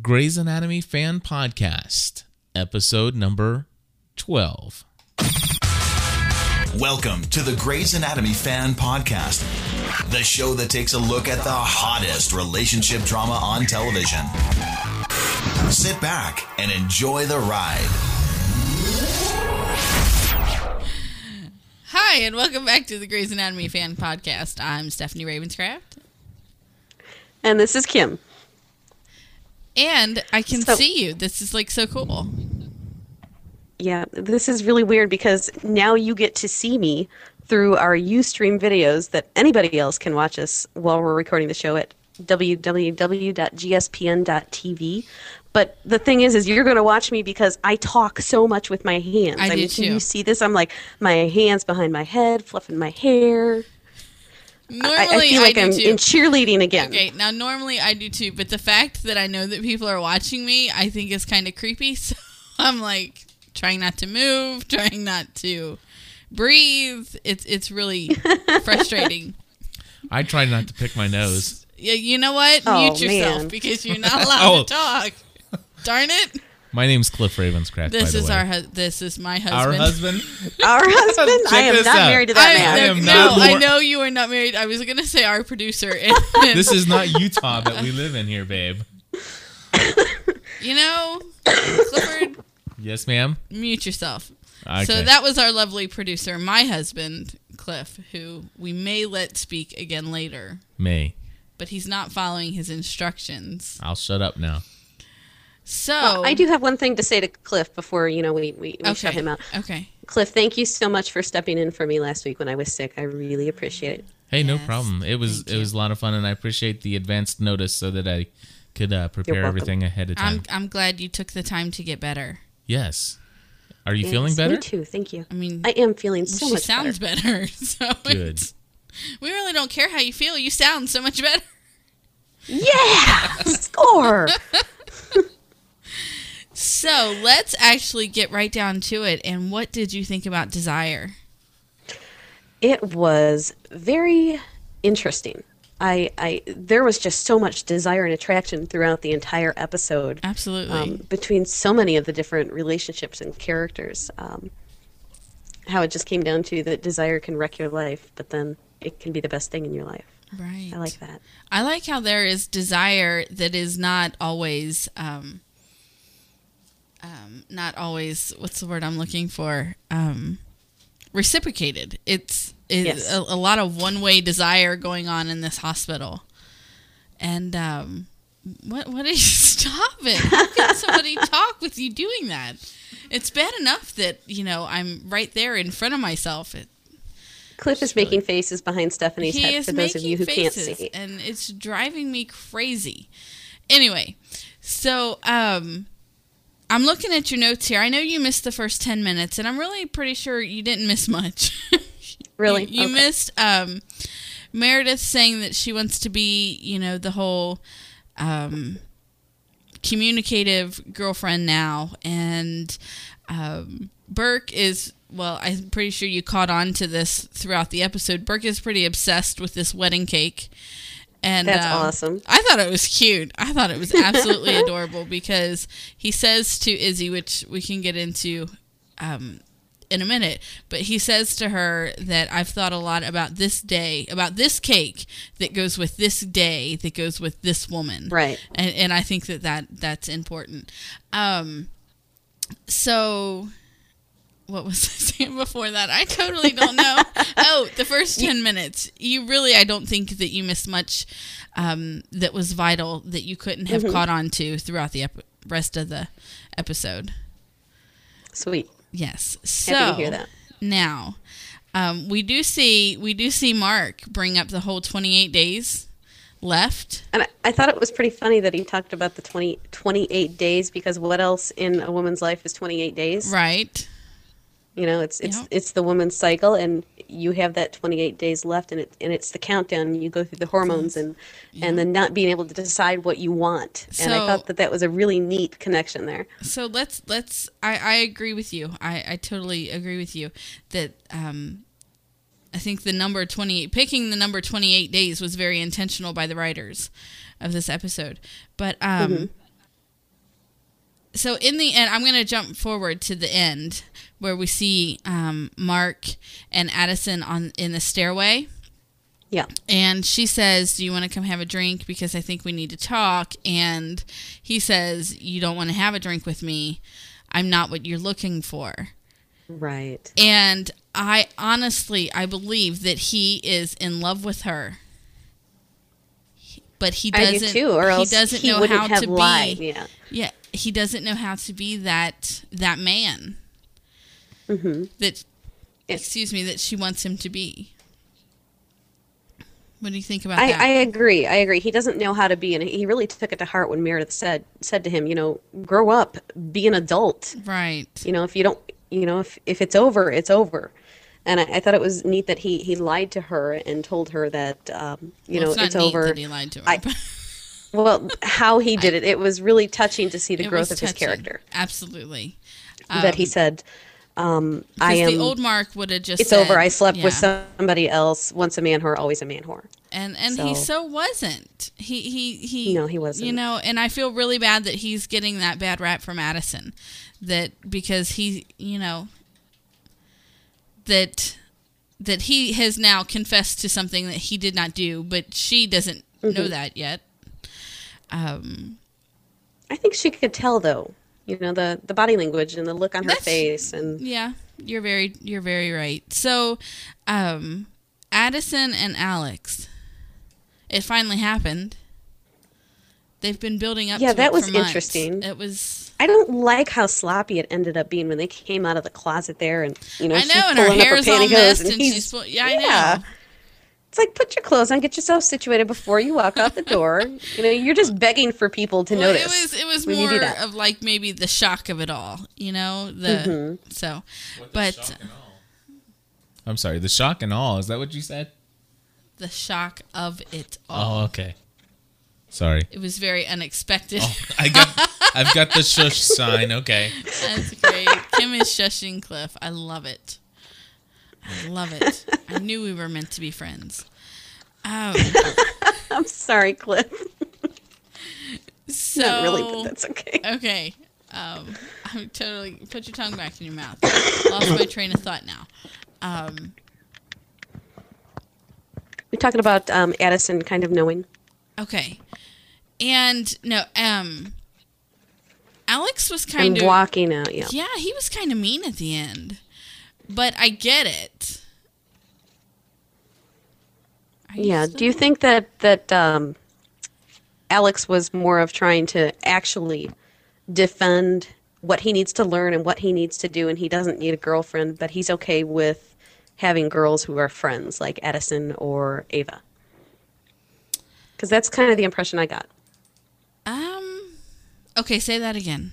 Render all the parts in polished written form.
Grey's Anatomy Fan Podcast, episode number 12. Welcome to the Grey's Anatomy Fan Podcast, the show that takes a look at the hottest relationship drama on television. Sit back and enjoy the ride. Hi, and welcome back to the Grey's Anatomy Fan Podcast. I'm Stephanie Ravenscraft. And this is Kim. And I can see you. This is like so cool. Yeah, this is really weird because now you get to see me through our Ustream videos that anybody else can watch us while we're recording the show at www.gspn.tv. But the thing is you're going to watch me because I talk so much with my hands. I mean, can you see this? I'm like, my hands behind my head, fluffing my hair. Normally, I feel like I'm in cheerleading again. Okay, now normally I do too, but the fact that I know that people are watching me, I think is kind of creepy. So I'm like trying not to move, trying not to breathe. It's really frustrating. I try not to pick my nose. Yeah, you know what? Mute yourself, man, because you're not allowed to talk. Darn it! My name's Cliff Ravenscraft. This is my husband. Our husband. I am not married to that man. I know you are not married. I was gonna say our producer. And this is not Utah that we live in here, babe. You know, Clifford. Yes, ma'am. Mute yourself. Okay. So that was our lovely producer, my husband, Cliff, who we may let speak again later. May. But he's not following his instructions. I'll shut up now. So I do have one thing to say to Cliff before we shut him out. Okay. Cliff, thank you so much for stepping in for me last week when I was sick. I really appreciate it. Hey, yes, no problem. It was a lot of fun, and I appreciate the advanced notice so that I could prepare everything ahead of time. I'm glad you took the time to get better. Yes. Are you feeling better? Me too. Thank you. I mean, I am feeling so much better. She sounds better. So good. We really don't care how you feel. You sound so much better. Yeah. Score. So let's actually get right down to it. And what did you think about Desire? It was very interesting. There was just so much desire and attraction throughout the entire episode. Absolutely. Between so many of the different relationships and characters. How it just came down to that desire can wreck your life, but then it can be the best thing in your life. Right. I like that. I like how there is desire that is not always... not always, what's the word I'm looking for? Reciprocated. It's yes, a lot of one-way desire going on in this hospital. And what is, stop it? How can somebody talk with you doing that? It's bad enough that, I'm right there in front of myself. Cliff is making faces behind Stephanie's head for those of you who can't see. And it's driving me crazy. Anyway, so... I'm looking at your notes here. I know you missed the first 10 minutes, and I'm really pretty sure you didn't miss much. Really? You okay. Missed Meredith saying that she wants to be, the whole communicative girlfriend now. And Burke is, I'm pretty sure you caught on to this throughout the episode. Burke is pretty obsessed with this wedding cake. And that's awesome. I thought it was cute. I thought it was absolutely adorable because he says to Izzie, which we can get into in a minute, but he says to her that I've thought a lot about this day, about this cake that goes with this day, that goes with this woman. Right. And I think that's important. So... What was I saying before that? I totally don't know. The first 10 minutes. I don't think that you missed much that was vital that you couldn't have caught on to throughout the rest of the episode. Sweet. Yes. So, happy to hear that. Now, we do see Mark bring up the whole 28 days left. And I thought it was pretty funny that he talked about the 28 days because what else in a woman's life is 28 days? Right. It's the woman's cycle, and you have that 28 days left, and it's the countdown. You go through the hormones, and then not being able to decide what you want. So, and I thought that was a really neat connection there. So let's. I agree with you. I totally agree with you that I think the number 28, picking the number 28 days was very intentional by the writers of this episode. But So in the end, I'm going to jump forward to the end where we see Mark and Addison in the stairway. Yeah. And she says, do you want to come have a drink? Because I think we need to talk. And he says, you don't want to have a drink with me. I'm not what you're looking for. Right. And I believe that he is in love with her. But he doesn't. I do too, or else he doesn't know how to be. Yeah. Yeah. He doesn't know how to be that man. Mm-hmm. That she wants him to be. What do you think about that? I agree. He doesn't know how to be, and he really took it to heart when Meredith said to him, you know, grow up, be an adult. Right. You know, if you don't, you know, if it's over, it's over. And I thought it was neat that he lied to her and told her that, it's over. That he lied to her. Well, how he did it was really touching to see the growth of his character. Absolutely. That he said, I am. The old Mark would have just said, it's over. I slept with somebody else. Once a man whore, always a man whore. And so, he so wasn't. He No, he wasn't. You know, and I feel really bad that he's getting that bad rap from Addison. Because he, you know, that he has now confessed to something that he did not do, but she doesn't know that yet. I think she could tell, though. You know, the body language and the look on her face, and yeah, you're very right. So, Addison and Alex, it finally happened. They've been building up. Yeah, that was interesting. It was. I don't like how sloppy it ended up being when they came out of the closet there, and you know, I know, and her hair's all messed, and she's I know. It's like, put your clothes on, get yourself situated before you walk out the door. You know, you're just begging for people to notice. It was more of like maybe the shock of it all, you know, so, but shock and all? I'm sorry, the shock and all, is that what you said? The shock of it all. Oh, okay. Sorry. It was very unexpected. Oh, I've got the shush sign. Okay. That's great. Kim is shushing Cliff. I love it. I love it. I knew we were meant to be friends. I'm sorry, Cliff. So, not really, but that's okay. Okay. I'm totally... Put your tongue back in your mouth. Lost my train of thought now. We're talking about Addison kind of knowing. Okay. And, no, Alex was kind of... walking out, yeah. Yeah, he was kind of mean at the end. But I get it. Yeah. Do you think that Alex was more of trying to actually defend what he needs to learn and what he needs to do, and he doesn't need a girlfriend, but he's okay with having girls who are friends, like Addison or Ava? Because that's kind of the impression I got. Okay, say that again.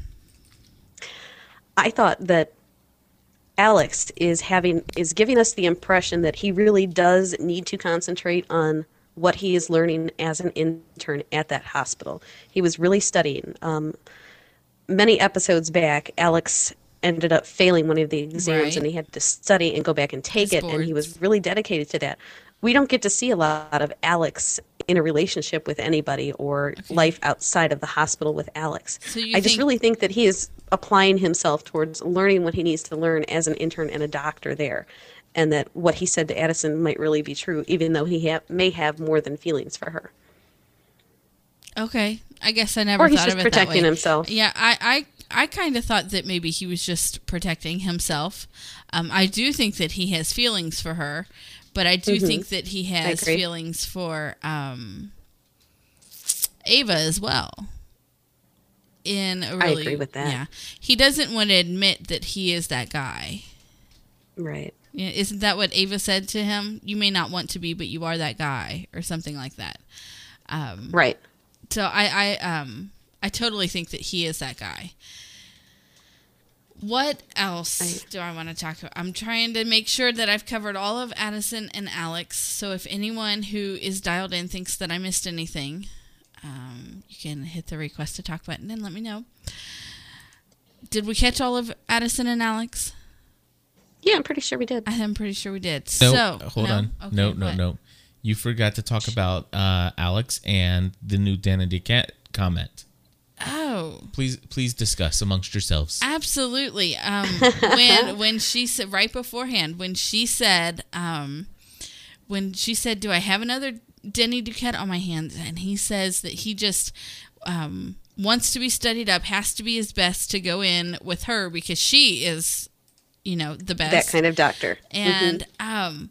I thought that Alex is giving us the impression that he really does need to concentrate on what he is learning as an intern at that hospital. He was really studying. Many episodes back, Alex ended up failing one of the exams, right, and he had to study and go back and take it, and he was really dedicated to that. We don't get to see a lot of Alex in a relationship with anybody or life outside of the hospital with Alex. So I just really think that he is applying himself towards learning what he needs to learn as an intern and a doctor there, and that what he said to Addison might really be true, even though he may have more than feelings for her. Okay. I guess I never thought of it that way. Or he's just protecting himself. Yeah, I kind of thought that maybe he was just protecting himself. I do think that he has feelings for her, but I do think that he has feelings for Ava as well. I agree with that. Yeah, he doesn't want to admit that he is that guy. Right. Yeah, isn't that what Ava said to him? You may not want to be, but you are that guy, or something like that. Right. So I totally think that he is that guy. What else do I want to talk about? I'm trying to make sure that I've covered all of Addison and Alex. So if anyone who is dialed in thinks that I missed anything, you can hit the request to talk button and let me know. Did we catch all of Addison and Alex? Yeah, I'm pretty sure we did. No, hold on. Okay, no. You forgot to talk about Alex and the new Denny Duquette comment. Oh. Please discuss amongst yourselves. Absolutely. When she said right beforehand, when she said, "Do I have another Denny Duquette on my hands?" and he says that he just wants to be studied up, has to be his best to go in with her because she is, the best. That kind of doctor. And I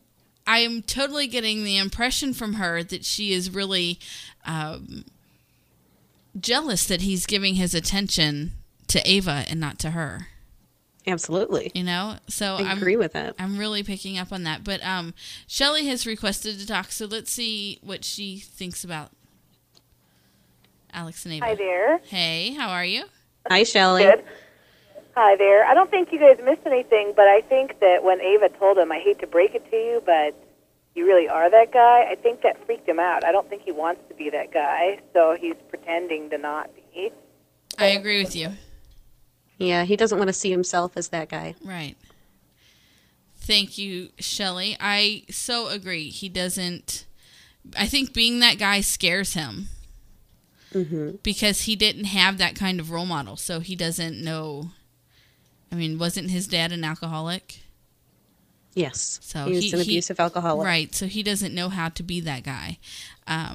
am totally getting the impression from her that she is really jealous that he's giving his attention to Ava and not to her. Absolutely. So I agree with that. I'm really picking up on that. But Shelley has requested to talk, so let's see what she thinks about Alex and Ava. Hi there. Hey, how are you? Hi, Shelley. Good. Hi there. I don't think you guys missed anything, but I think that when Ava told him, "I hate to break it to you, but you really are that guy," I think that freaked him out. I don't think he wants to be that guy, so he's pretending to not be. I agree with you. Yeah, he doesn't want to see himself as that guy. Right. Thank you, Shelley. I so agree. He doesn't... I think being that guy scares him. Mm-hmm. Because he didn't have that kind of role model, so he doesn't know... I mean, wasn't his dad an alcoholic? Yes. So he was an abusive alcoholic. Right. So he doesn't know how to be that guy. I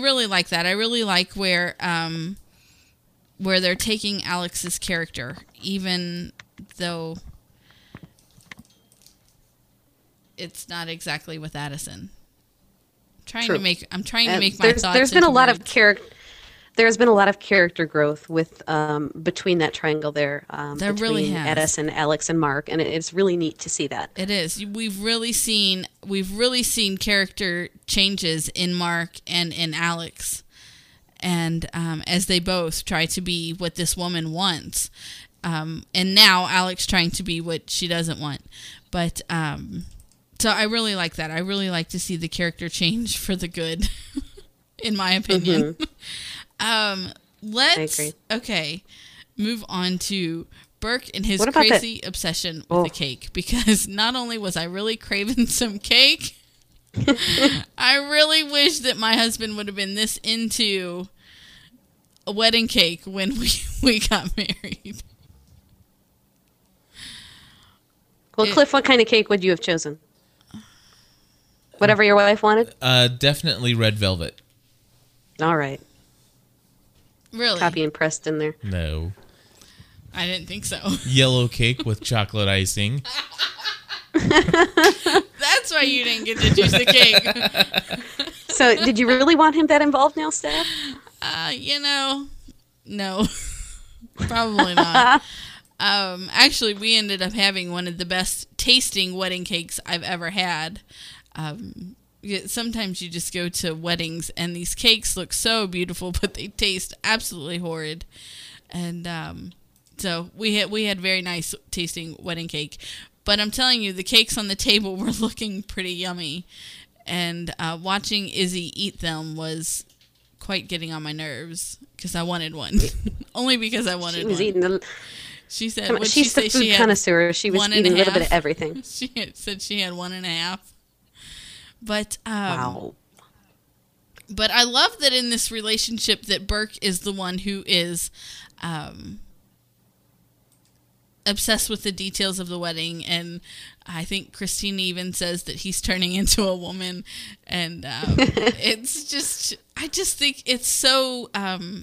really like that. I really like where they're taking Alex's character, even though it's not exactly with Addison. I'm trying to make my thoughts. There's been a lot of character. There's been a lot of character growth with between that triangle there. There really has. Addison, Alex, and Mark, and it's really neat to see that. It is. We've really seen character changes in Mark and in Alex, and as they both try to be what this woman wants, and now Alex trying to be what she doesn't want. But so I really like that. I really like to see the character change for the good, in my opinion. Mm-hmm. Move on to Burke and his crazy obsession with the cake, because not only was I really craving some cake, I really wish that my husband would have been this into a wedding cake when we got married. Well, Cliff, what kind of cake would you have chosen? Whatever your wife wanted? Definitely red velvet. All right. Really? Copy and pressed in there. No. I didn't think so. Yellow cake with chocolate icing. That's why you didn't get to choose the cake. So, did you really want him that involved now, Steph? No. Probably not. Actually, we ended up having one of the best tasting wedding cakes I've ever had. Sometimes you just go to weddings and these cakes look so beautiful, but they taste absolutely horrid. And so we had very nice tasting wedding cake. But I'm telling you, the cakes on the table were looking pretty yummy. And watching Izzie eat them was quite getting on my nerves because I wanted one. Only because I wanted one. She said, she's the food connoisseur. She was eating a little bit of everything. She said she had 1.5. But wow. But I love that in this relationship that Burke is the one who is obsessed with the details of the wedding, and I think Cristina even says that he's turning into a woman, and it's just I think it's so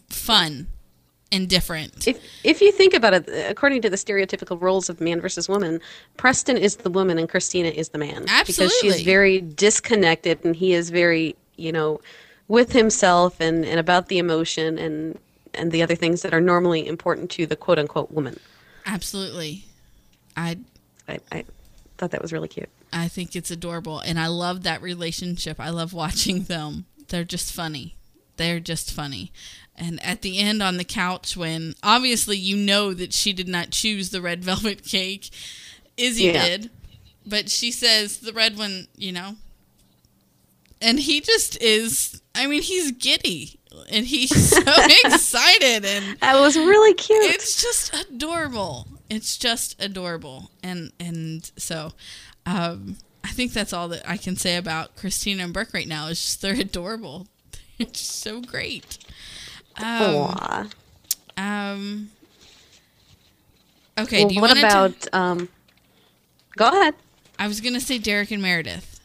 fun and different. If you think about it, according to the stereotypical roles of man versus woman, Preston is the woman and Cristina is the man. Absolutely. Because she's very disconnected and he is very, with himself and about the emotion and the other things that are normally important to the quote-unquote woman. Absolutely. I thought that was really cute. I think it's adorable, and I love that relationship. I love watching them. They're just funny. And at the end on the couch, when obviously that she did not choose the red velvet cake, Izzie did, but she says the red one, and he just is, he's giddy and he's so excited. And that was really cute. It's just adorable. And so, I think that's all that I can say about Cristina and Burke right now is just they're adorable. It's so great. Okay. Well, do you what about? Go ahead. I was gonna say Derek and Meredith.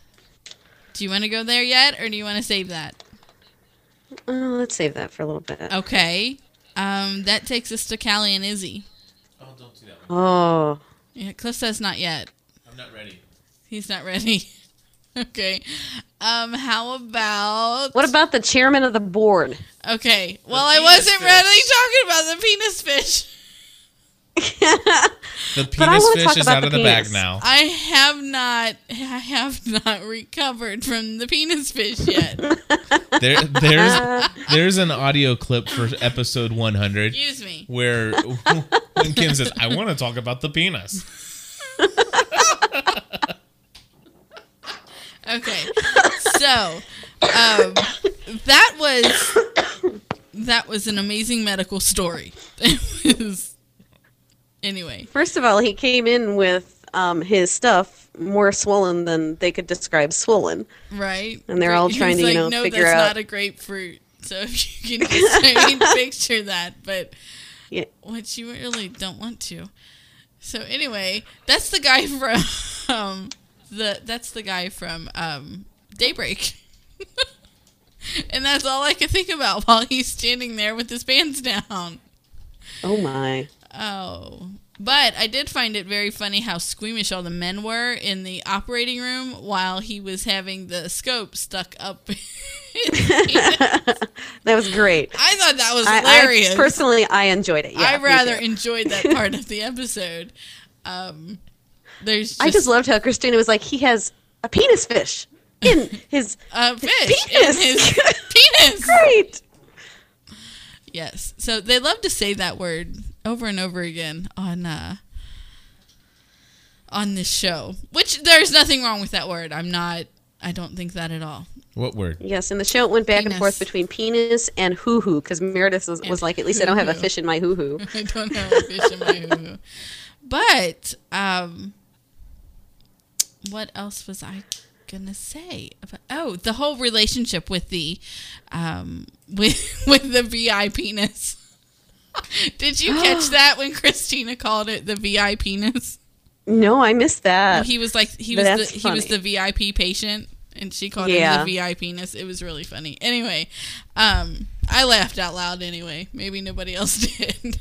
Do you want to go there yet, or do you want to save that? Let's save that for a little bit. Okay. That takes us to Callie and Izzie. Oh, don't do that one. Oh. Yeah, Cliff says not yet. I'm not ready. He's not ready. Okay. How about... What about the chairman of the board? Okay. Well, I wasn't really talking about the penis fish. The penis fish is out of the bag now. I have not recovered from the penis fish yet. There's an audio clip for episode 100. Excuse me. Where when Kim says, "I want to talk about the penis." Okay, so that was an amazing medical story. It was. Anyway. First of all, he came in with his stuff more swollen than they could describe swollen. Right. And they're all trying to, figure out. No, that's not a grapefruit. So if you can picture that. But yeah. Which you really don't want to. So anyway, that's the guy from Daybreak. And that's all I could think about while he's standing there with his pants down. Oh, my. Oh, but I did find it very funny how squeamish all the men were in the operating room while he was having the scope stuck up. That was great. I thought that was hilarious. I personally enjoyed it. Yeah, I rather enjoyed that part of the episode. I just loved how Cristina was like, he has a penis fish in his penis. In his penis. Great. Yes. So they love to say that word over and over again on this show, which there's nothing wrong with that word. I don't think that at all. What word? Yes, in the show it went back and forth between penis and hoo-hoo, because Meredith was like, at least I don't have a fish in my hoo-hoo. I don't have a fish in my hoo-hoo. But what else was I going to say? The whole relationship with the with the VI penis. Did you catch that when Cristina called it the VI penis? No, I missed that. Well, he was the VIP patient, and she called him the VI penis. It was really funny. Anyway, I laughed out loud. Anyway, maybe nobody else did.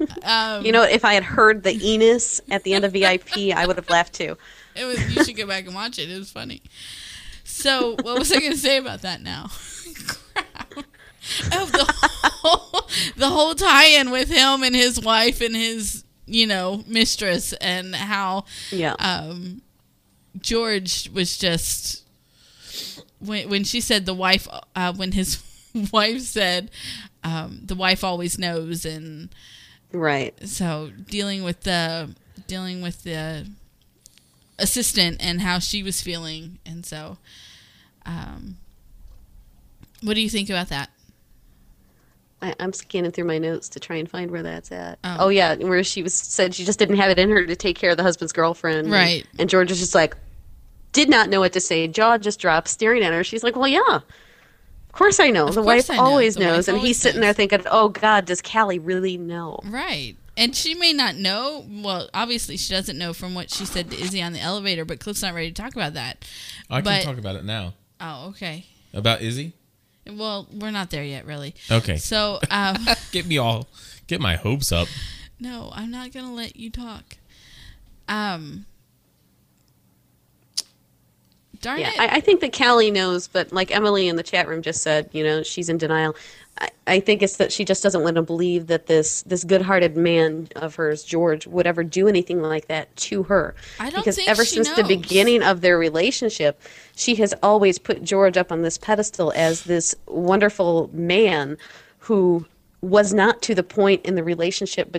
If I had heard the enis at the end of VIP, I would have laughed too. You should go back and watch it. It was funny. So, what was I going to say about that now? Crap. Oh, the whole tie-in with him and his wife and his, mistress, and how George was just, when she said the wife, when his wife said the wife always knows, and right. So dealing with the assistant and how she was feeling, and so, what do you think about that? I'm scanning through my notes to try and find where that's at. Oh yeah, where she said she just didn't have it in her to take care of the husband's girlfriend. Right. And George is just like, did not know what to say. Jaw just dropped, staring at her. She's like, well, yeah, of course I know. The wife always knows. And he's sitting there thinking, oh, God, does Callie really know? Right. And she may not know. Well, obviously she doesn't know from what she said to Izzie on the elevator, but Cliff's not ready to talk about that. I can talk about it now. Oh, okay. About Izzie? Well, we're not there yet, really. Okay. So, get my hopes up. No, I'm not gonna let you talk. Darn it! I think that Callie knows, but like Emily in the chat room just said, she's in denial. I think it's that she just doesn't want to believe that this good-hearted man of hers, George, would ever do anything like that to her. Because ever since the beginning of their relationship, she has always put George up on this pedestal as this wonderful man who was not to the point in the relationship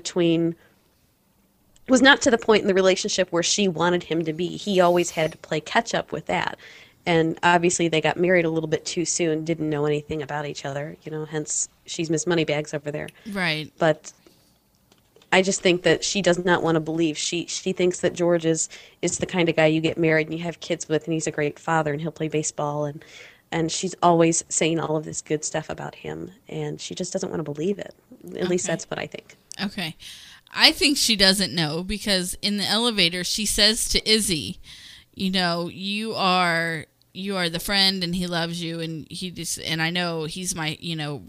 where she wanted him to be. He always had to play catch-up with that. And obviously they got married a little bit too soon, didn't know anything about each other, hence she's Miss Moneybags over there. Right. But I just think that she does not want to believe. She thinks that George is the kind of guy you get married and you have kids with, and he's a great father and he'll play baseball and And she's always saying all of this good stuff about him, and she just doesn't want to believe it. At least that's what I think. Okay. I think she doesn't know, because in the elevator she says to Izzie, you know, you are the friend and he loves you, and I know he's my, you know,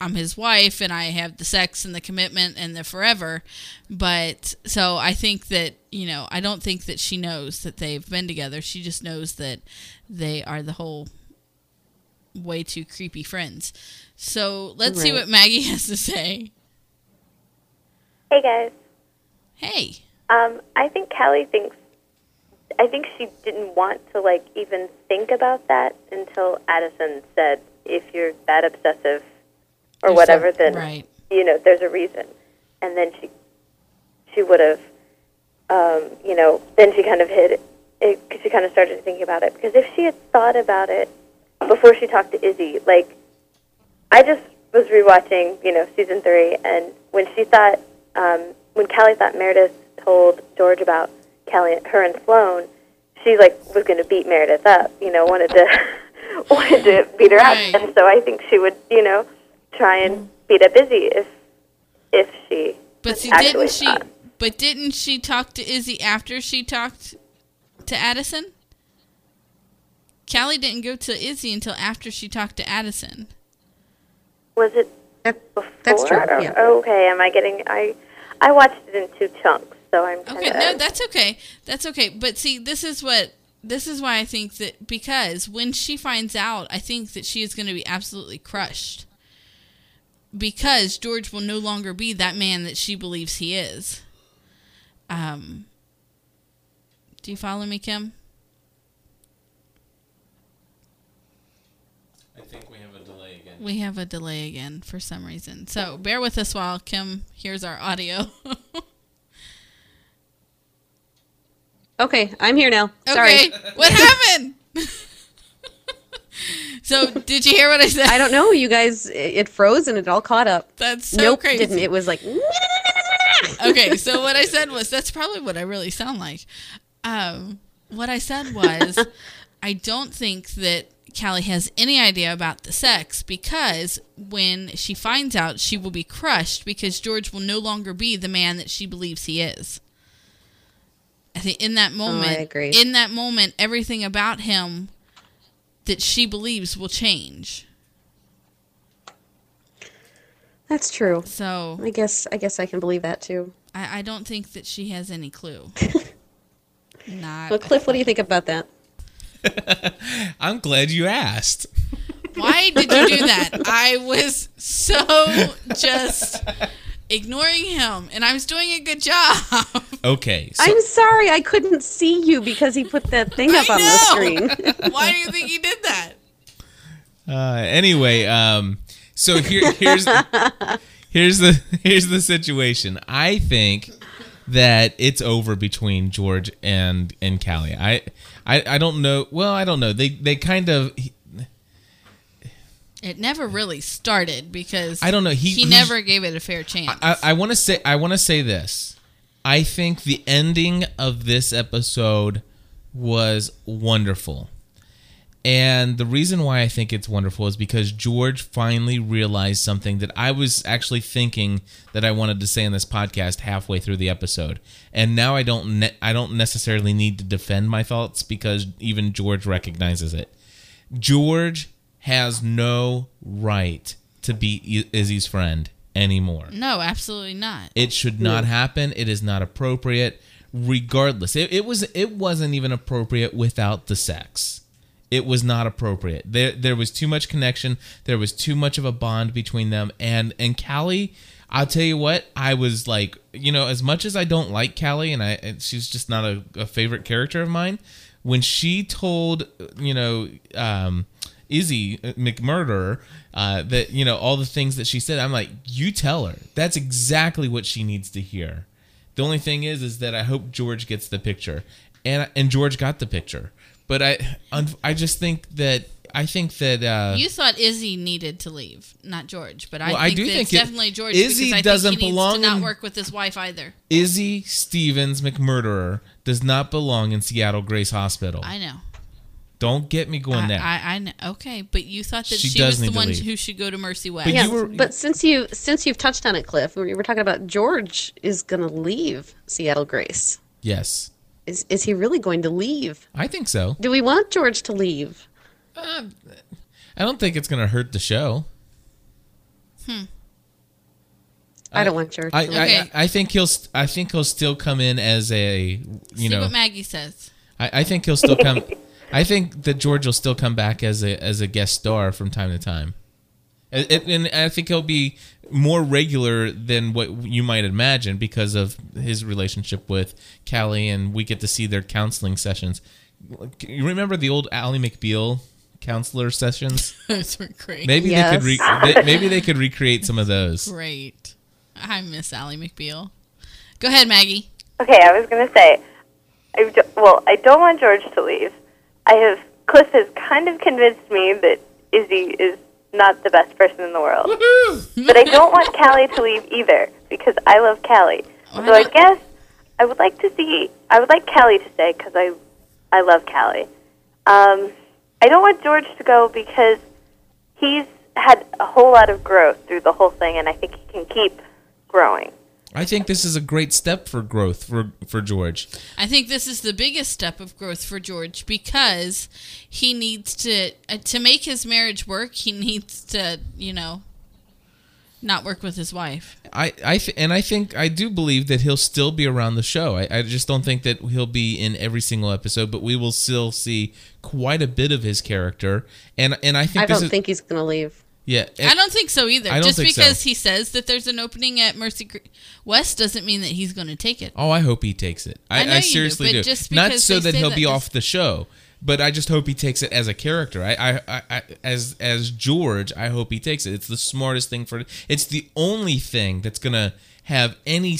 I'm his wife and I have the sex and the commitment and the forever. But so I think that, you know, I don't think that she knows that they've been together. She just knows that they are the whole way too creepy friends. So let's see what Maggie has to say. Hey guys. Hey. I think Callie thinks, I think she didn't want to like even think about that until Addison said, if you're that obsessive, or whatever, then, you know, there's a reason. And then she would have, you know, then she kind of hid it, because she kind of started thinking about it. Because if she had thought about it before she talked to Izzie, like, I just was rewatching, you know, season 3, and when she thought, when Callie thought Meredith told George about Callie, her and Sloan, she, like, was going to beat Meredith up, you know, wanted to beat her up. And so I think she would, you know, try and beat up Izzie if she. But see, didn't she talk to Izzie after she talked to Addison? Callie didn't go to Izzie until after she talked to Addison. Was it before? That's true. Yeah. Okay, am I getting? I watched it in 2 chunks, so I'm kinda... Okay. No, that's okay. That's okay. But see, this is why I think that, because when she finds out, I think that she is going to be absolutely crushed. Because George will no longer be that man that she believes he is. Do you follow me, Kim? I think we have a delay again. We have a delay again for some reason. So bear with us while Kim hears our audio. Okay, I'm here now. Okay. Sorry. What happened? So, did you hear what I said? I don't know, you guys. It froze and it all caught up. That's so crazy. Didn't. It was like... Okay, so what I said was... That's probably what I really sound like. What I said was, I don't think that Callie has any idea about the sex, because when she finds out, she will be crushed, because George will no longer be the man that she believes he is. I think in that moment... I agree. In that moment, everything about him... that she believes will change. That's true. So I guess I can believe that too. I don't think that she has any clue. Not. Well, Cliff, what do you think about that? I'm glad you asked. Why did you do that? I was so just ignoring him, and I was doing a good job. Okay. So. I'm sorry I couldn't see you because he put that thing up on the screen. Why do you think he did that? Anyway, so here's the situation. I think that it's over between George and Callie. I don't know. Well, I don't know. They kind of... It never really started, because I don't know. He never gave it a fair chance. I want to say this. I think the ending of this episode was wonderful, and the reason why I think it's wonderful is because George finally realized something that I was actually thinking that I wanted to say in this podcast halfway through the episode, and now I don't necessarily need to defend my thoughts, because even George recognizes it. George has no right to be Izzie's friend anymore. No, absolutely not. It should not happen. It is not appropriate. Regardless, it wasn't even appropriate without the sex. It was not appropriate. There was too much connection. There was too much of a bond between them. And Callie, I'll tell you what, I was like, you know, as much as I don't like Callie, and she's just not a favorite character of mine, when she told, you know, Izzie McMurder, that, you know, all the things that she said, I'm like, you tell her. That's exactly what she needs to hear. The only thing is that I hope George gets the picture, and George got the picture. But I just think that you thought Izzie needed to leave, not George. But I think it's definitely George, Izzie because I doesn't think he needs belong to not work with his wife either. Izzie Stevens McMurderer does not belong in Seattle Grace Hospital. I know. Don't get me going there. I okay, but you thought that she was the one who should go to Mercy West. But, yes, but since you've touched on it, Cliff, we were talking about George is going to leave Seattle Grace. Yes. Is he really going to leave? I think so. Do we want George to leave? I don't think it's going to hurt the show. I don't want George. I think he'll still come in as a See what Maggie says. I think he'll still come. I think that George will still come back as a guest star from time to time, and I think he'll be more regular than what you might imagine because of his relationship with Callie, and we get to see their counseling sessions. You remember the old Ally McBeal counselor sessions? Those were great. Maybe they could recreate some of those. Great. I miss Ally McBeal. Go ahead, Maggie. Okay, I was going to say, I don't want George to leave. Cliff has kind of convinced me that Izzie is not the best person in the world. Woo-hoo! But I don't want Callie to leave either, because I love Callie. So I guess I would like Callie to stay, because I love Callie. I don't want George to go, because he's had a whole lot of growth through the whole thing, and I think he can keep growing. I think this is a great step for growth for George. I think this is the biggest step of growth for George, because he needs to make his marriage work. He needs to, not work with his wife. I believe that he'll still be around the show. I just don't think that he'll be in every single episode, but we will still see quite a bit of his character. And I think I don't think he's going to leave. Yeah, I don't think so either. Just because he says that there's an opening at Mercy West doesn't mean that he's going to take it. Oh, I hope he takes it. I seriously do. Not so that he'll be off the show, but I just hope he takes it as a character. As George, I hope he takes it. It's the smartest thing for. It's the only thing that's going to have any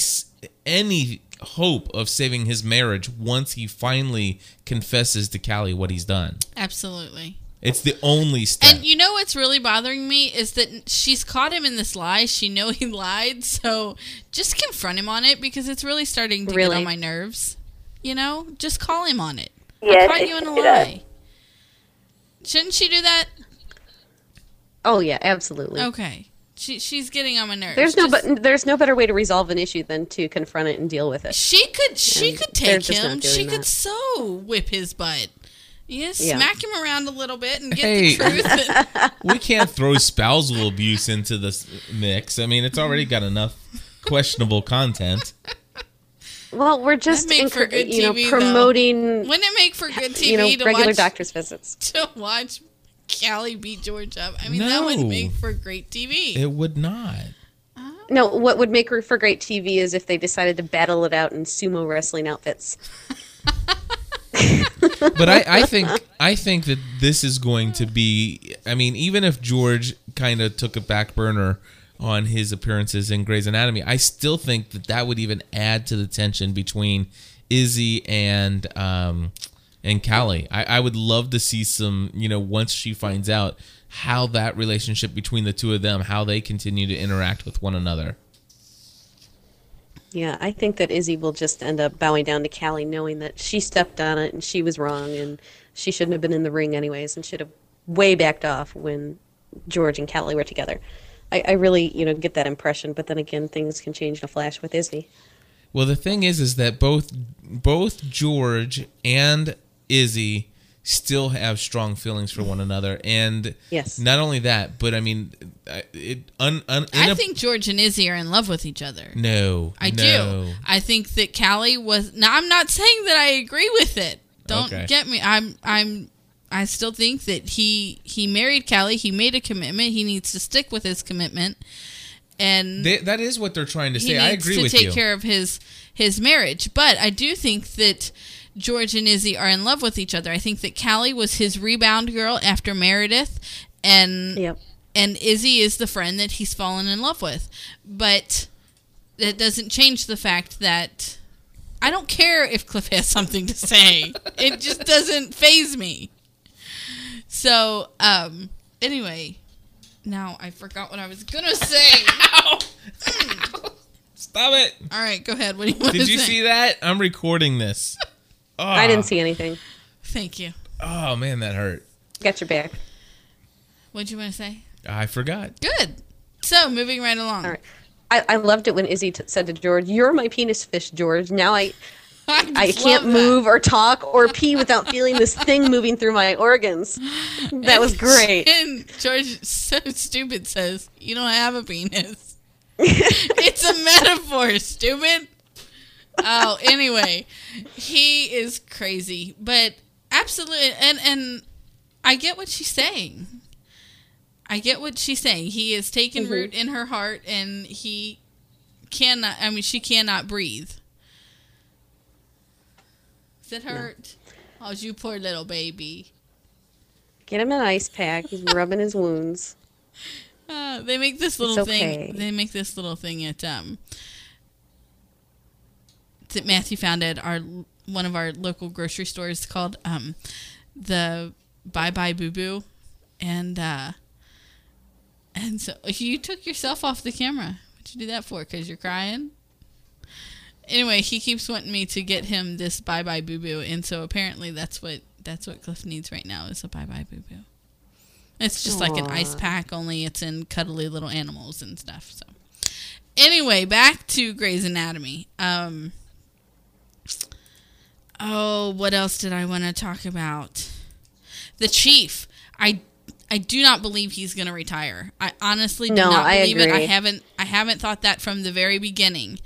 hope of saving his marriage once he finally confesses to Callie what he's done. Absolutely. It's the only step. And you know what's really bothering me is that she's caught him in this lie. She knows he lied, so just confront him on it, because it's really starting to get on my nerves. Just call him on it. Yeah, I caught you in a lie. Shouldn't she do that? Oh yeah, absolutely. Okay, she's getting on my nerves. There's no better way to resolve an issue than to confront it and deal with it. She could take him. She could so whip his butt. Yeah, smack him around a little bit and get the truth. We can't throw spousal abuse into this mix. I mean, it's already got enough questionable content. Well, we're just TV, promoting. Wouldn't it make for good TV to regular watch, doctor's visits? To watch Callie beat George up. I mean, no, that would make for great TV. It would not. No, what would make for great TV is if they decided to battle it out in sumo wrestling outfits. But I think that this is going to be, I mean, even if George kind of took a back burner on his appearances in Grey's Anatomy, I still think that would even add to the tension between Izzie and Callie. I would love to see some, once she finds out how that relationship between the two of them, how they continue to interact with one another. Yeah, I think that Izzie will just end up bowing down to Callie, knowing that she stepped on it and she was wrong and she shouldn't have been in the ring anyways and should have way backed off when George and Callie were together. I really, get that impression, but then again, things can change in a flash with Izzie. Well, the thing is that both George and Izzie still have strong feelings for one another, and yes, not only that, but I mean, I think George and Izzie are in love with each other. No, I do. I think that Callie was. Now, I'm not saying that I agree with it. Don't get me. I still think that he married Callie. He made a commitment. He needs to stick with his commitment, and that is what they're trying to say. I agree with you. He needs to take care of his marriage, but I do think that George and Izzie are in love with each other. I think that Callie was his rebound girl after Meredith, and Izzie is the friend that he's fallen in love with. But that doesn't change the fact that I don't care if Cliff has something to say. It just doesn't faze me. So, anyway, now I forgot what I was going to say. Ow! Stop it. All right, go ahead. What do you want to say? Did you see that? I'm recording this. Oh. I didn't see anything. Thank you. Oh, man, that hurt. Got your back. What'd you want to say? I forgot. Good. So, moving right along. All right. I loved it when Izzie said to George, "You're my penis fish, George. Now I can't move or talk or pee without feeling this thing moving through my organs." That was great. And George, so stupid, says, "You don't have a penis." It's a metaphor, stupid. Oh, anyway, he is crazy, but absolutely, and I get what she's saying. I get what she's saying. He has taken root in her heart, and he cannot, I mean, she cannot breathe. Does it hurt? No. Oh, you poor little baby. Get him an ice pack. He's rubbing his wounds. They make this little thing. They make this little thing that Matthew founded, one of our local grocery stores, called the Bye Bye Boo Boo. And so you took yourself off the camera. What'd you do that for? Because you're crying? Anyway, he keeps wanting me to get him this Bye Bye Boo Boo, and so apparently that's what Cliff needs right now, is a Bye Bye Boo Boo. It's just like an ice pack, only it's in cuddly little animals and stuff. So anyway, back to Grey's Anatomy. What else did I want to talk about? The chief. I do not believe he's going to retire. I honestly do not believe it. I haven't thought that from the very beginning.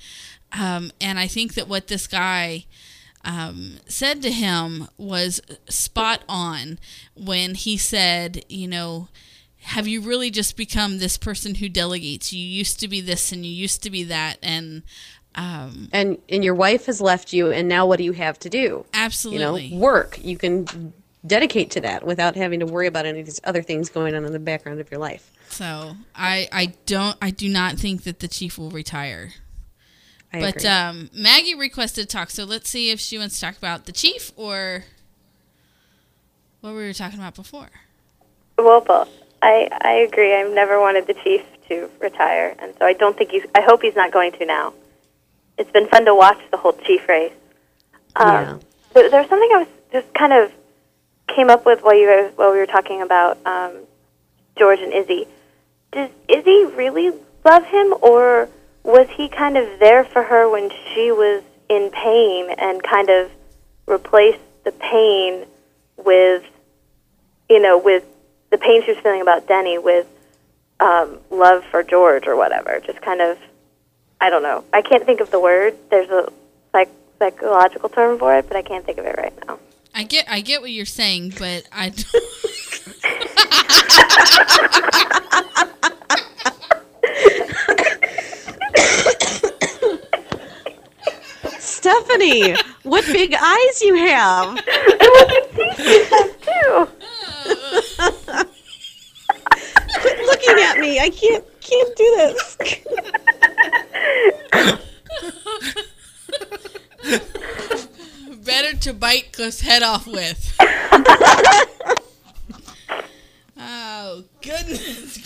And I think that what this guy said to him was spot on when he said, you know, have you really just become this person who delegates? You used to be this and you used to be that. And your wife has left you, and now what do you have to do? Absolutely. You know, work. You can dedicate to that without having to worry about any of these other things going on in the background of your life. So I do not think that the chief will retire. But Maggie requested talk, so let's see if she wants to talk about the chief or what we were talking about before. Well, both. I agree. I've never wanted the chief to retire, and so I don't think I hope he's not going to now. It's been fun to watch the whole chief race. There's something I was just kind of came up with while we were talking about George and Izzie. Does Izzie really love him, or was he kind of there for her when she was in pain and kind of replaced the pain with the pain she was feeling about Denny with love for George or whatever? Just kind of, I don't know. I can't think of the word. There's a psychological term for it, but I can't think of it right now. I get what you're saying, but I don't. Stephanie, what big eyes you have! Quit looking at me. I can't do this. Better to bite Cliff's head off with. Oh, goodness.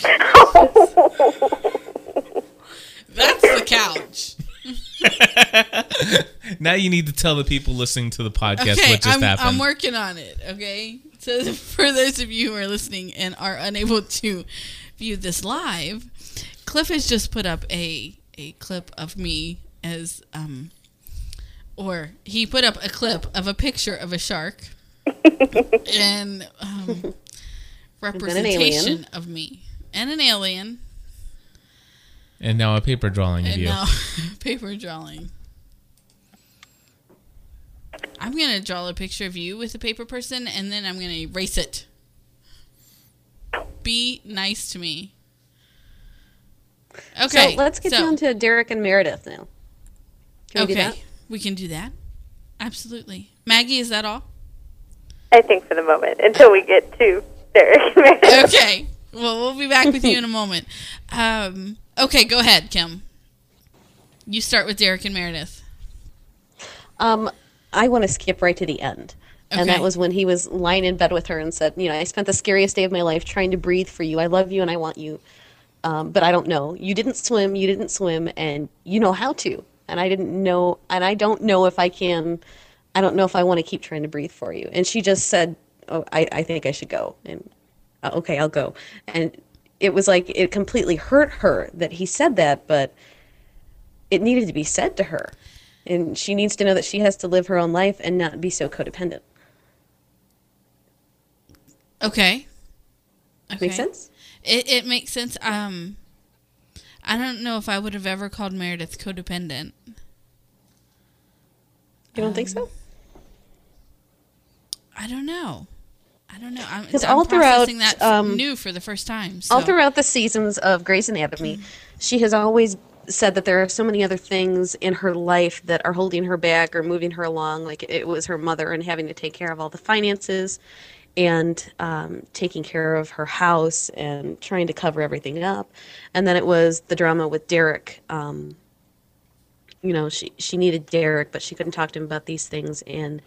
That's the couch. Now you need to tell the people listening to the podcast what just happened. I'm working on it, okay? So for those of you who are listening and are unable to view this live, Cliff has just put up a clip of me as he put up a clip of a picture of a shark and representation of me and an alien. And now a paper drawing of you. Paper drawing. I'm going to draw a picture of you with a paper person, and then I'm going to erase it. Be nice to me. Okay. So let's get down to Derek and Meredith now. Can we do that? We can do that. Absolutely. Maggie, is that all? I think for the moment, until we get to Derek and Meredith. Okay. Well, we'll be back with you in a moment. Okay, go ahead, Kim. You start with Derek and Meredith. I want to skip right to the end. Okay. And that was when he was lying in bed with her and said, you know, I spent the scariest day of my life trying to breathe for you. I love you and I want you. But I don't know. You didn't swim, and you know how to. And I didn't know, and I don't know if I want to keep trying to breathe for you. And she just said, oh, I think I should go. And okay, I'll go. And it was like it completely hurt her that he said that, but it needed to be said to her. And she needs to know that she has to live her own life and not be so codependent. Okay. Makes sense? It makes sense. I don't know if I would have ever called Meredith codependent. You don't think so? I don't know. I'm processing that new for the first time. So. All throughout the seasons of Grey's Anatomy, she has always said that there are so many other things in her life that are holding her back or moving her along. Like it was her mother and having to take care of all the finances and taking care of her house and trying to cover everything up. And then it was the drama with Derek. She needed Derek, but she couldn't talk to him about these things. And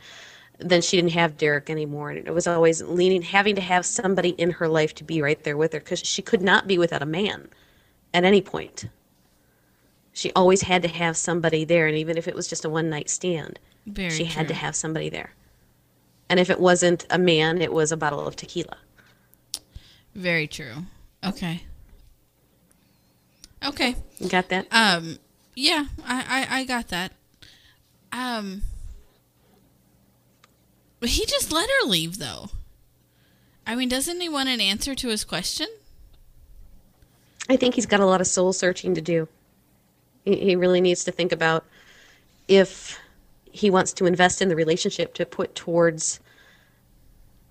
then she didn't have Derek anymore. And it was always having to have somebody in her life to be right there with her because she could not be without a man at any point. She always had to have somebody there, and even if it was just a one-night stand, she had to have somebody there. And if it wasn't a man, it was a bottle of tequila. Very true. Okay. You got that? Yeah, I got that. He just let her leave, though. I mean, doesn't he want an answer to his question? I think he's got a lot of soul-searching to do. He really needs to think about if he wants to invest in the relationship to put towards,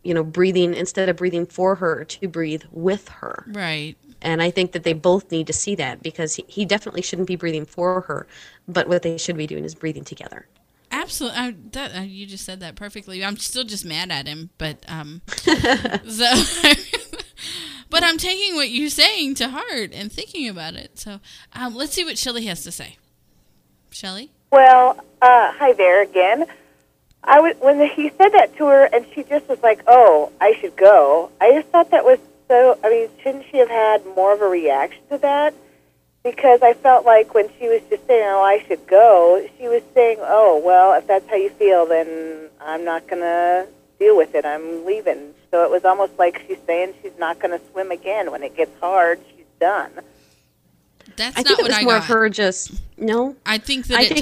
breathing instead of breathing for her, to breathe with her. Right. And I think that they both need to see that because he definitely shouldn't be breathing for her, but what they should be doing is breathing together. Absolutely. You just said that perfectly. I'm still just mad at him, but but I'm taking what you're saying to heart and thinking about it. So let's see what Shelley has to say. Shelley? Well, hi there again. When he said that to her and she just was like, oh, I should go, I just thought that was so, shouldn't she have had more of a reaction to that? Because I felt like when she was just saying, oh, I should go, she was saying, oh, well, if that's how you feel, then I'm not going to deal with it. I'm leaving. So it was almost like she's saying she's not going to swim again. When it gets hard, she's done. That's not what I got. I think it was more of her just, no. I think that it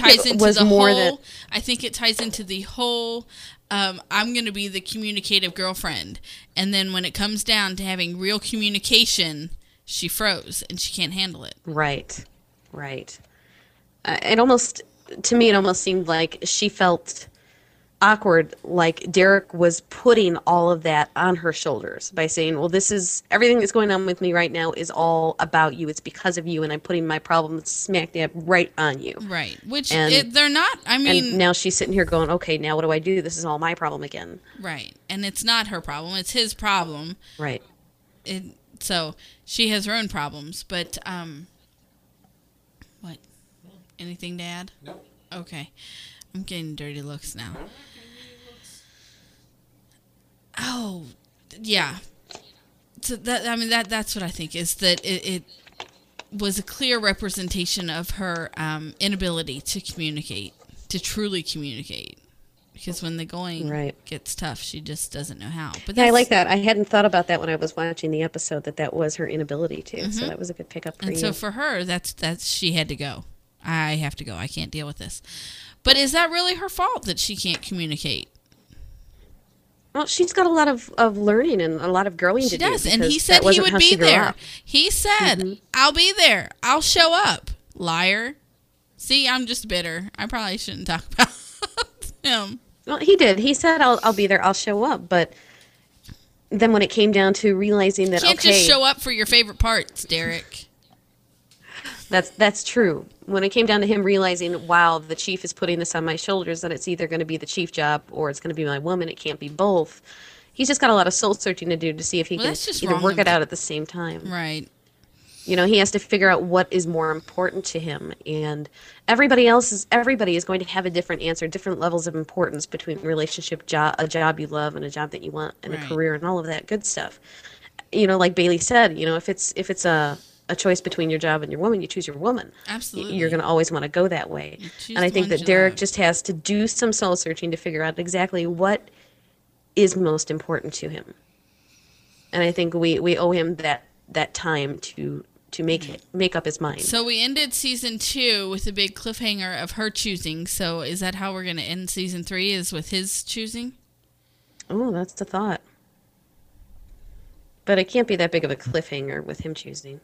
ties into the whole, I'm going to be the communicative girlfriend. And then when it comes down to having real communication, she froze and she can't handle it. Right. It almost seemed like she felt awkward, like Derek was putting all of that on her shoulders by saying, well, this is everything that's going on with me right now is all about you. It's because of you, and I'm putting my problems smack dab right on you. Right. They're not. And now she's sitting here going, okay, now what do I do? This is all my problem again. Right. And it's not her problem. It's his problem. Right. So she has her own problems, but what? Anything to add? No. Okay. I'm getting dirty looks now. Oh, yeah. So that's what I think is that it was a clear representation of her inability to communicate, to truly communicate. Because when the going gets tough, she just doesn't know how. But yeah, I like that. I hadn't thought about that when I was watching the episode, that was her inability to. Mm-hmm. So that was a good pickup for you. And so for her, that's she had to go. I have to go. I can't deal with this. But is that really her fault that she can't communicate? Well, she's got a lot of learning and a lot of growing to do. She does, and he said he would be there. He said, mm-hmm. I'll be there. I'll show up. Liar. See, I'm just bitter. I probably shouldn't talk about him. Well, he did. He said, I'll be there. I'll show up. But then when it came down to realizing that, you can't just show up for your favorite parts, Derek. That's true. When it came down to him realizing, wow, the chief is putting this on my shoulders, that it's either going to be the chief job or it's going to be my woman. It can't be both. He's just got a lot of soul searching to do to see if he can either work it out at the same time. Right. He has to figure out what is more important to him. And everybody is going to have a different answer, different levels of importance between relationship, a job you love and a job that you want and a career and all of that good stuff. Like Bailey said, if it's a choice between your job and your woman, you choose your woman. Absolutely. You're going to always want to go that way. And I think that Derek just has to do some soul searching to figure out exactly what is most important to him. And I think we owe him that time to make up his mind. So we ended season 2 with a big cliffhanger of her choosing. So is that how we're going to end season 3, is with his choosing? Oh, that's the thought. But it can't be that big of a cliffhanger with him choosing.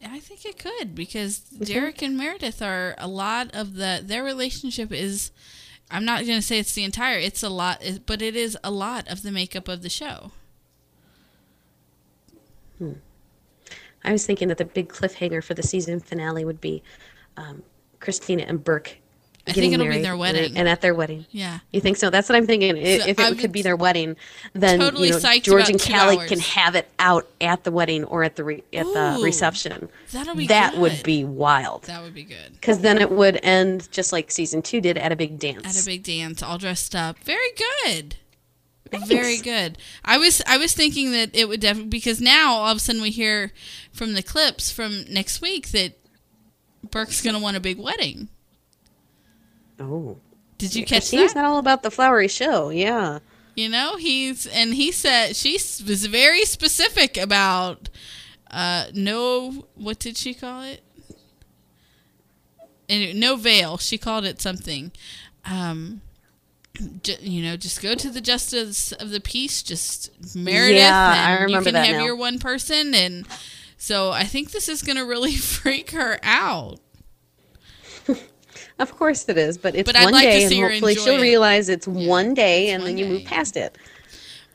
I think it could, because Derek and Meredith are a lot of their relationship is, I'm not going to say it's the entire, it's a lot, but it is a lot of the makeup of the show. I was thinking that the big cliffhanger for the season finale would be Cristina and Burke getting married. I think it'll be their wedding. And at their wedding. Yeah. You think so? That's what I'm thinking. So if it could be their wedding, then totally George and Callie can have it out at the wedding or at the reception. That would be wild. That would be good. Because then it would end just like season 2 did, at a big dance. At a big dance, all dressed up. Very good. Thanks. Very good. I was thinking that it would definitely, because now all of a sudden we hear from the clips from next week that Burke's going to want a big wedding. Oh. Did you catch that? He's not all about the flowery show, yeah. You know, he said, she was very specific about what did she call it? And no veil. She called it something. You know, just go to the justice of the peace, just Meredith, and I remember you can have your one person. And so I think this is going to really freak her out. Of course it is, but it's one day, and hopefully she'll realize it's one day, and then you move past it.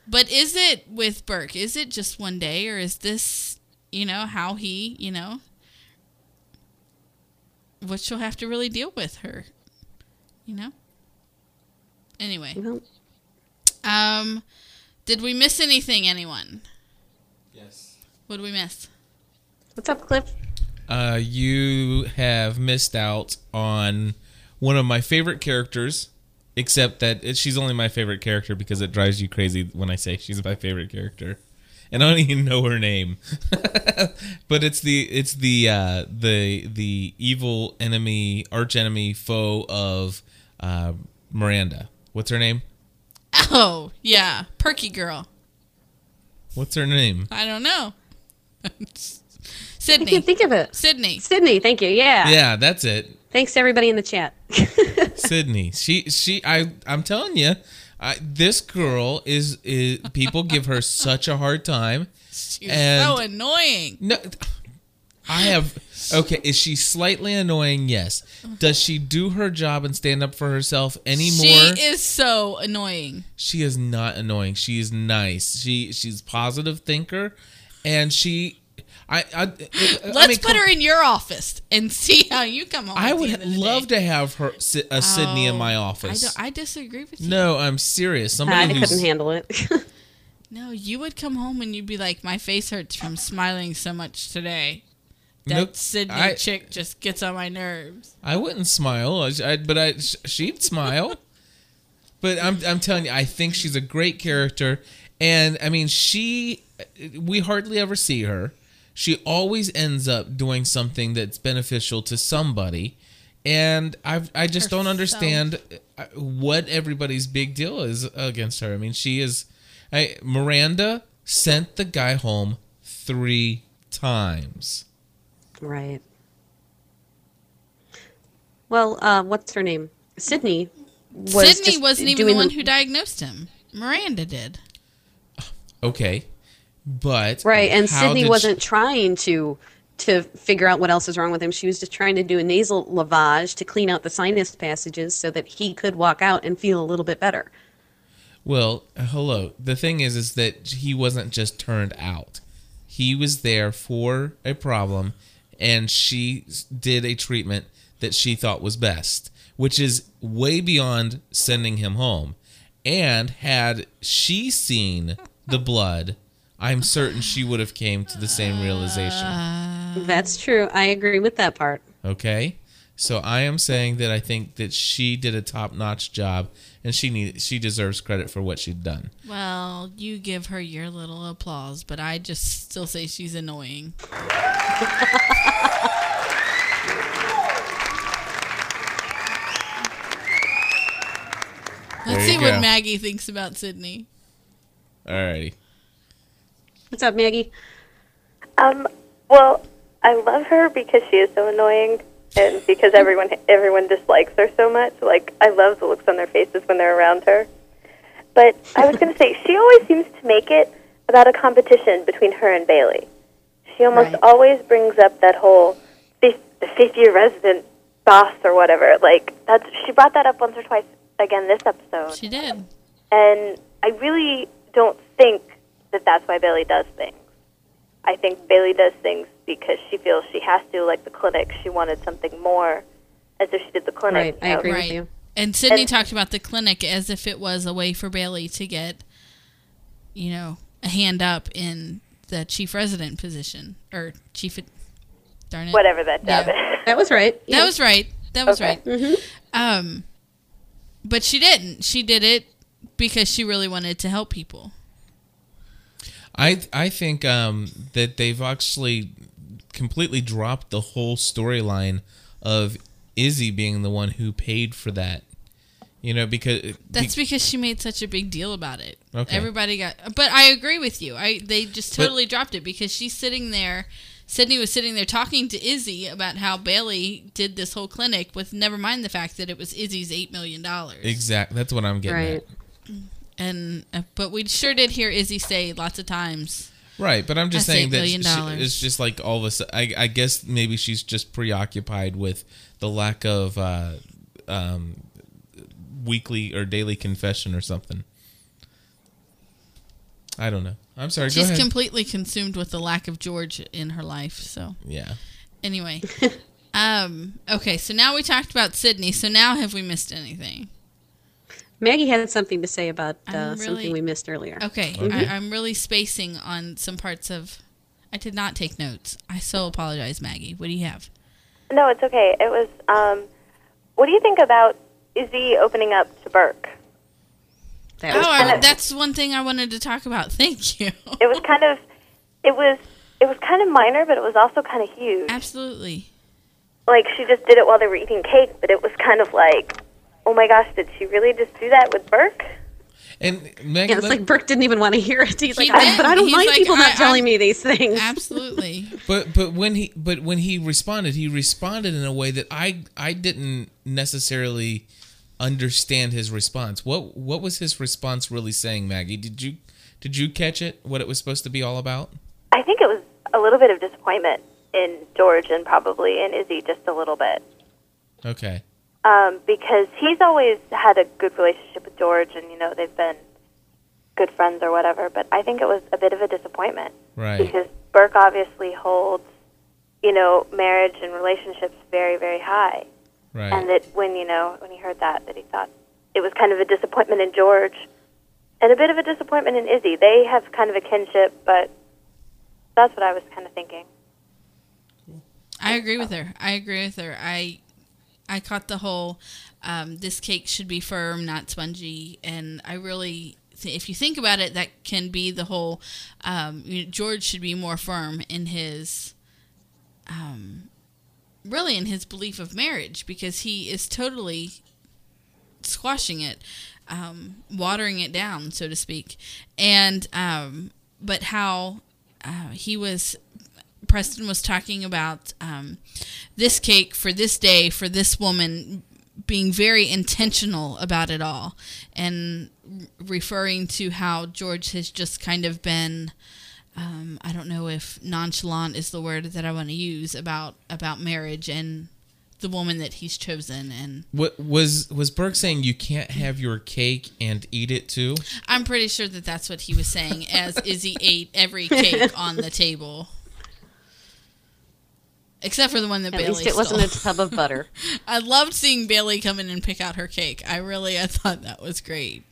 But is it with Burke? Is it just one day, or is this, you know, how he, you know, what she'll have to really deal with her, you know? Anyway, did we miss anything, anyone? Yes. What did we miss? What's up, Cliff? You have missed out on one of my favorite characters, except that she's only my favorite character because it drives you crazy when I say she's my favorite character, and I don't even know her name. But it's the evil enemy, arch enemy, foe of Miranda. What's her name? Oh, yeah. Perky girl. What's her name? I don't know. Sydney. I can't think of it. Sydney, thank you. Yeah. Yeah, that's it. Thanks to everybody in the chat. Sydney. I'm telling you, this girl is people give her such a hard time. She's so annoying. No, is she slightly annoying? Yes. Does she do her job and stand up for herself anymore? She is so annoying. She is not annoying. She is nice. She's a positive thinker, and she... Let's put her in your office and see how you come on. I would love to have her, Sydney, in my office. I disagree with you. No, I'm serious. I couldn't handle it. No, you would come home and you'd be like, my face hurts from smiling so much today. Sydney chick just gets on my nerves. I wouldn't smile, she'd smile. But I'm telling you, I think she's a great character, and I mean, we hardly ever see her. She always ends up doing something that's beneficial to somebody, and I just don't understand what everybody's big deal is against her. I mean, Miranda sent the guy home 3 times. Right. Well, what's her name? Sydney. Sydney wasn't even the one who diagnosed him. Miranda did. Okay, but right, and Sydney wasn't trying to figure out what else is wrong with him. She was just trying to do a nasal lavage to clean out the sinus passages so that he could walk out and feel a little bit better. Well, hello. The thing is that he wasn't just turned out. He was there for a problem. And she did a treatment that she thought was best, which is way beyond sending him home. And had she seen the blood, I'm certain she would have came to the same realization. That's true. I agree with that part. Okay. So I am saying that I think that she did a top-notch job, and she deserves credit for what she'd done. Well, you give her your little applause, but I just still say she's annoying. Let's Let's see what Maggie thinks about Sydney. Alrighty. What's up, Maggie? Well, I love her because she is so annoying, and because everyone dislikes her so much. Like, I love the looks on their faces when they're around her. But I was going to say, she always seems to make it about a competition between her and Bailey. She almost always brings up that whole the fifth-year resident boss or whatever. Like, she brought that up once or twice again this episode. She did. And I really don't think that that's why Bailey does things. I think Bailey does things because she feels she has to, like the clinic. She wanted something more, and so she did the clinic. Right, I agree with you. And Sydney talked about the clinic as if it was a way for Bailey to get, you know, a hand up in the chief resident position, or chief, darn it. Whatever that job is. That was right. Yeah. That was right. That was right. Mm-hmm. But she didn't. She did it because she really wanted to help people. I think that they've actually completely dropped the whole storyline of Izzie being the one who paid for that. You know, because that's because she made such a big deal about it. Okay. Everybody got, but I agree with you. They just totally dropped it because she's sitting there. Sydney was sitting there talking to Izzie about how Bailey did this whole clinic with never mind the fact that it was Izzie's $8 million. Exactly. That's what I'm getting at. And, but we sure did hear Izzie say lots of times. Right. But I'm just saying that it's just like all of a sudden, I guess maybe she's just preoccupied with the lack of weekly or daily confession or something. I don't know. I'm sorry, go ahead. She's completely consumed with the lack of George in her life, so. Yeah. Anyway. Okay, so now we talked about Sydney, so now have we missed anything? Maggie had something to say about something we missed earlier. Okay, mm-hmm. I'm really spacing on some parts of... I did not take notes. I so apologize, Maggie. What do you have? No, it's okay. It was... what do you think about Izzie opening up to Burke? That's one thing I wanted to talk about. Thank you. It was kind of, it was kind of minor, but it was also kind of huge. Absolutely. Like, she just did it while they were eating cake, but it was kind of like, oh my gosh, did she really just do that with Burke? And Meg, it's like Burke didn't even want to hear it. He's like, but I don't like people not telling me these things. Absolutely. but when he responded, in a way that I didn't necessarily understand his response. What was his response really saying, Maggie? Did you catch it? What it was supposed to be all about? I think it was a little bit of disappointment in George and probably in Izzie, just a little bit. Okay. Because he's always had a good relationship with George, and you know they've been good friends or whatever. But I think it was a bit of a disappointment, right? Because Burke obviously holds, you know, marriage and relationships very, very high. Right. And that when he heard that he thought it was kind of a disappointment in George and a bit of a disappointment in Izzie. They have kind of a kinship, but that's what I was kind of thinking. I agree with her. I caught the whole, this cake should be firm, not spongy. And I really, if you think about it, that can be the whole, George should be more firm in his... really in his belief of marriage, because he is totally squashing it, watering it down, so to speak. And, but how Preston was talking about this cake for this day, for this woman, being very intentional about it all, and referring to how George has just kind of been... I don't know if nonchalant is the word that I want to use about marriage and the woman that he's chosen. And what was Burke saying? You can't have your cake and eat it too. I'm pretty sure that that's what he was saying, as Izzie ate every cake on the table, except for the one that Bailey stole. At least it wasn't a tub of butter. I loved seeing Bailey come in and pick out her cake. I thought that was great.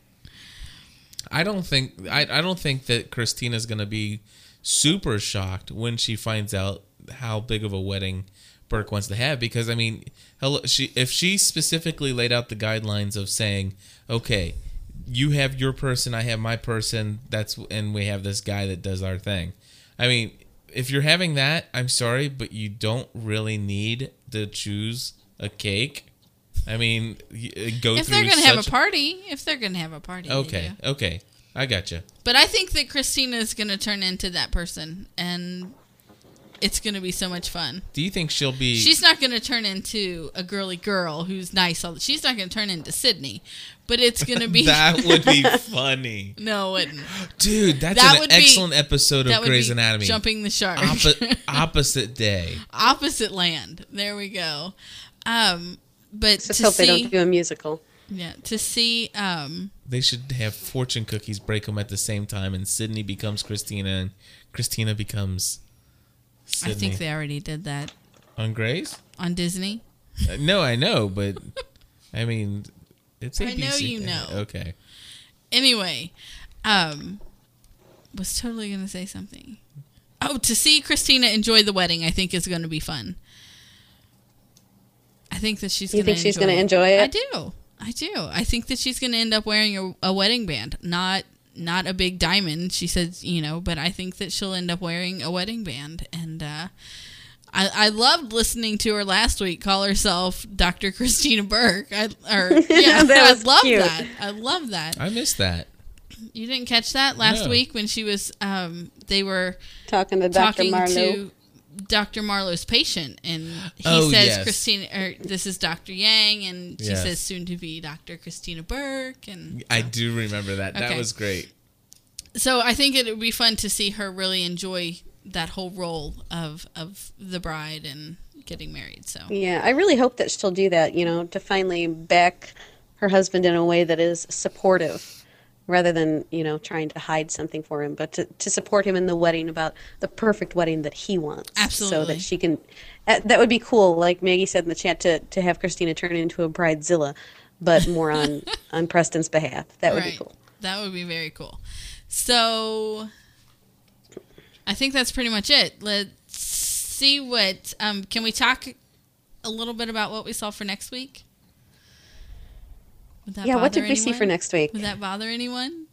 I don't think that Cristina's going to be super shocked when she finds out how big of a wedding Burke wants to have, because I mean, if she specifically laid out the guidelines of saying, okay, you have your person, I have my person, and we have this guy that does our thing. I mean, if you're having that, I'm sorry, but you don't really need to choose a cake. I mean, go if through. They're gonna have a party, if they're going to have a party. Okay, okay. I gotcha. But I think that Cristina is going to turn into that person, and it's going to be so much fun. Do you think she'll be... She's not going to turn into a girly girl who's nice. She's not going to turn into Sydney, but it's going to be... That would be funny. No, it wouldn't. Dude, that would be an excellent episode of Grey's Anatomy. Jumping the shark. Opposite day. Opposite land. There we go. But just hope they don't do a musical. Yeah, to see... They should have fortune cookies, break them at the same time, and Sydney becomes Cristina, and Cristina becomes Sydney. I think they already did that. On Grey's? On Disney? No, I know, but... I mean, it's ABC. I know you know. Okay. Anyway, was totally going to say something. Oh, to see Cristina enjoy the wedding, I think is going to be fun. I think that she's going to enjoy it. You think she's going to enjoy it? I do. I think that she's going to end up wearing a wedding band. Not a big diamond, she says, you know, but I think that she'll end up wearing a wedding band. And I loved listening to her last week call herself Dr. Christina Burke. I love that. I missed that. You didn't catch that last week when she was, they were talking to Dr. Marlowe. Dr. Marlowe's patient, and he says, yes. Christina, or this is Dr. Yang, and she says soon to be Dr. Christina Burke. And I do remember that. Okay. That was great. So I think it would be fun to see her really enjoy that whole role of the bride and getting married. So yeah, I really hope that she'll do that, you know, to finally back her husband in a way that is supportive, rather than, you know, trying to hide something for him, but to support him in the wedding about the perfect wedding that he wants. Absolutely. So that she can, that would be cool, like Maggie said in the chat, to have Cristina turn into a bridezilla, but more on Preston's behalf. That would be cool. That would be very cool. So I think that's pretty much it. Let's see what, can we talk a little bit about what we saw for next week? Yeah, what did we see for next week? Would that bother anyone?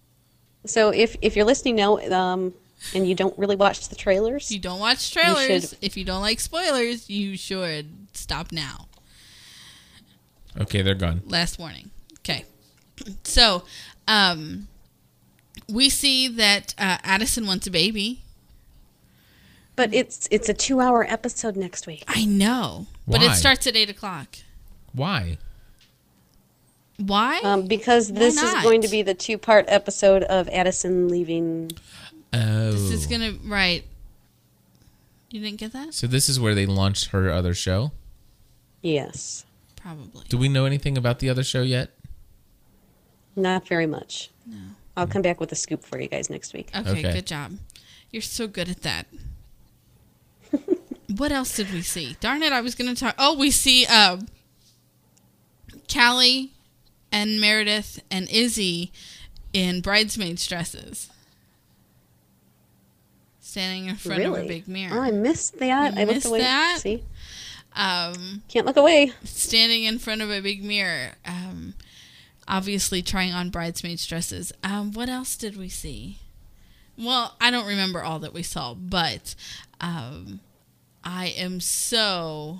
So if you're listening now and you don't really watch the trailers... You don't watch trailers. If you don't like spoilers, you should stop now. Okay, they're gone. Last warning. Okay. So we see that Addison wants a baby. But it's a 2-hour episode next week. I know. Why? But it starts at 8 o'clock. Why? Why? Because this is going to be the 2-part episode of Addison leaving. Oh. This is going to... Right. You didn't get that? So this is where they launched her other show? Yes. Probably. Do we know anything about the other show yet? Not very much. No. I'll come back with a scoop for you guys next week. Okay. Good job. You're so good at that. What else did we see? Darn it, I was going to talk... Oh, we see Callie... and Meredith and Izzie in bridesmaids' dresses. Standing in front of a big mirror. Oh, I missed that. I missed that. See? Can't look away. Standing in front of a big mirror. Obviously trying on bridesmaids' dresses. What else did we see? Well, I don't remember all that we saw, but I am so...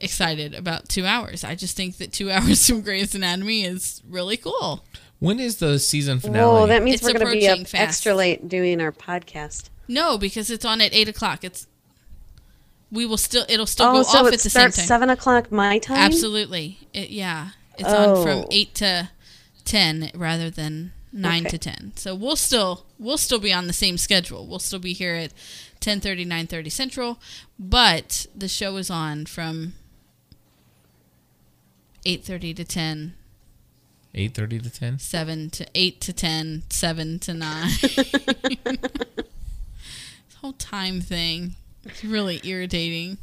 excited about 2 hours. I just think that 2 hours from Grey's Anatomy is really cool. When is the season finale? Oh, that means we're going to be up extra late doing our podcast. No, because it's on at 8 o'clock. It'll still go off at the same time. 7 o'clock my time. Absolutely, it's on from 8 to 10 rather than 9 to 10. So we'll still be on the same schedule. We'll still be here at 10:30, 9:30 Central, but the show is on from 8:30 to 10. 8:30 to 10. 7 to 8 to 10. 7 to 9. This whole time thing—it's really irritating.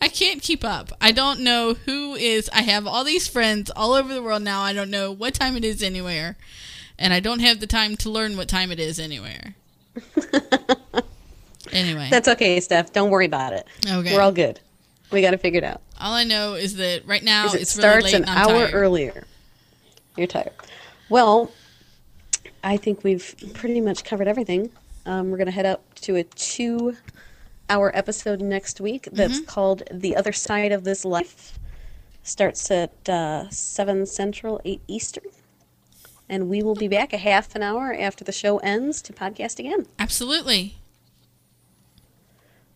I can't keep up. I don't know who is. I have all these friends all over the world now. I don't know what time it is anywhere, and I don't have the time to learn what time it is anywhere. Anyway, that's okay, Steph. Don't worry about it. Okay, we're all good. We got to figure it out. All I know is that right now it starts really late, an hour earlier. You're tired. Well, I think we've pretty much covered everything. We're gonna head up to a 2 our episode next week that's called The Other Side of This Life. Starts at 7 Central, 8 Eastern. And we will be back a half an hour after the show ends to podcast again. Absolutely.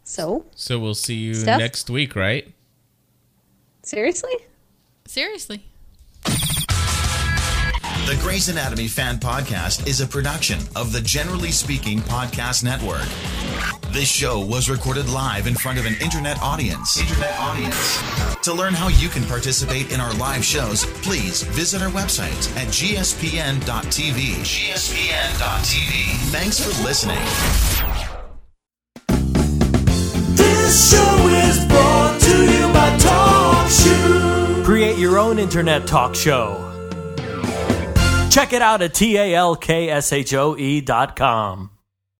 So we'll see you next week, right? Seriously. The Grey's Anatomy Fan Podcast is a production of the Generally Speaking Podcast Network. This show was recorded live in front of an internet audience. To learn how you can participate in our live shows, please visit our website at gspn.tv. gspn.tv. Thanks for listening. This show is brought to you by TalkShoe. Create your own internet talk show. Check it out at TalkShoe.com.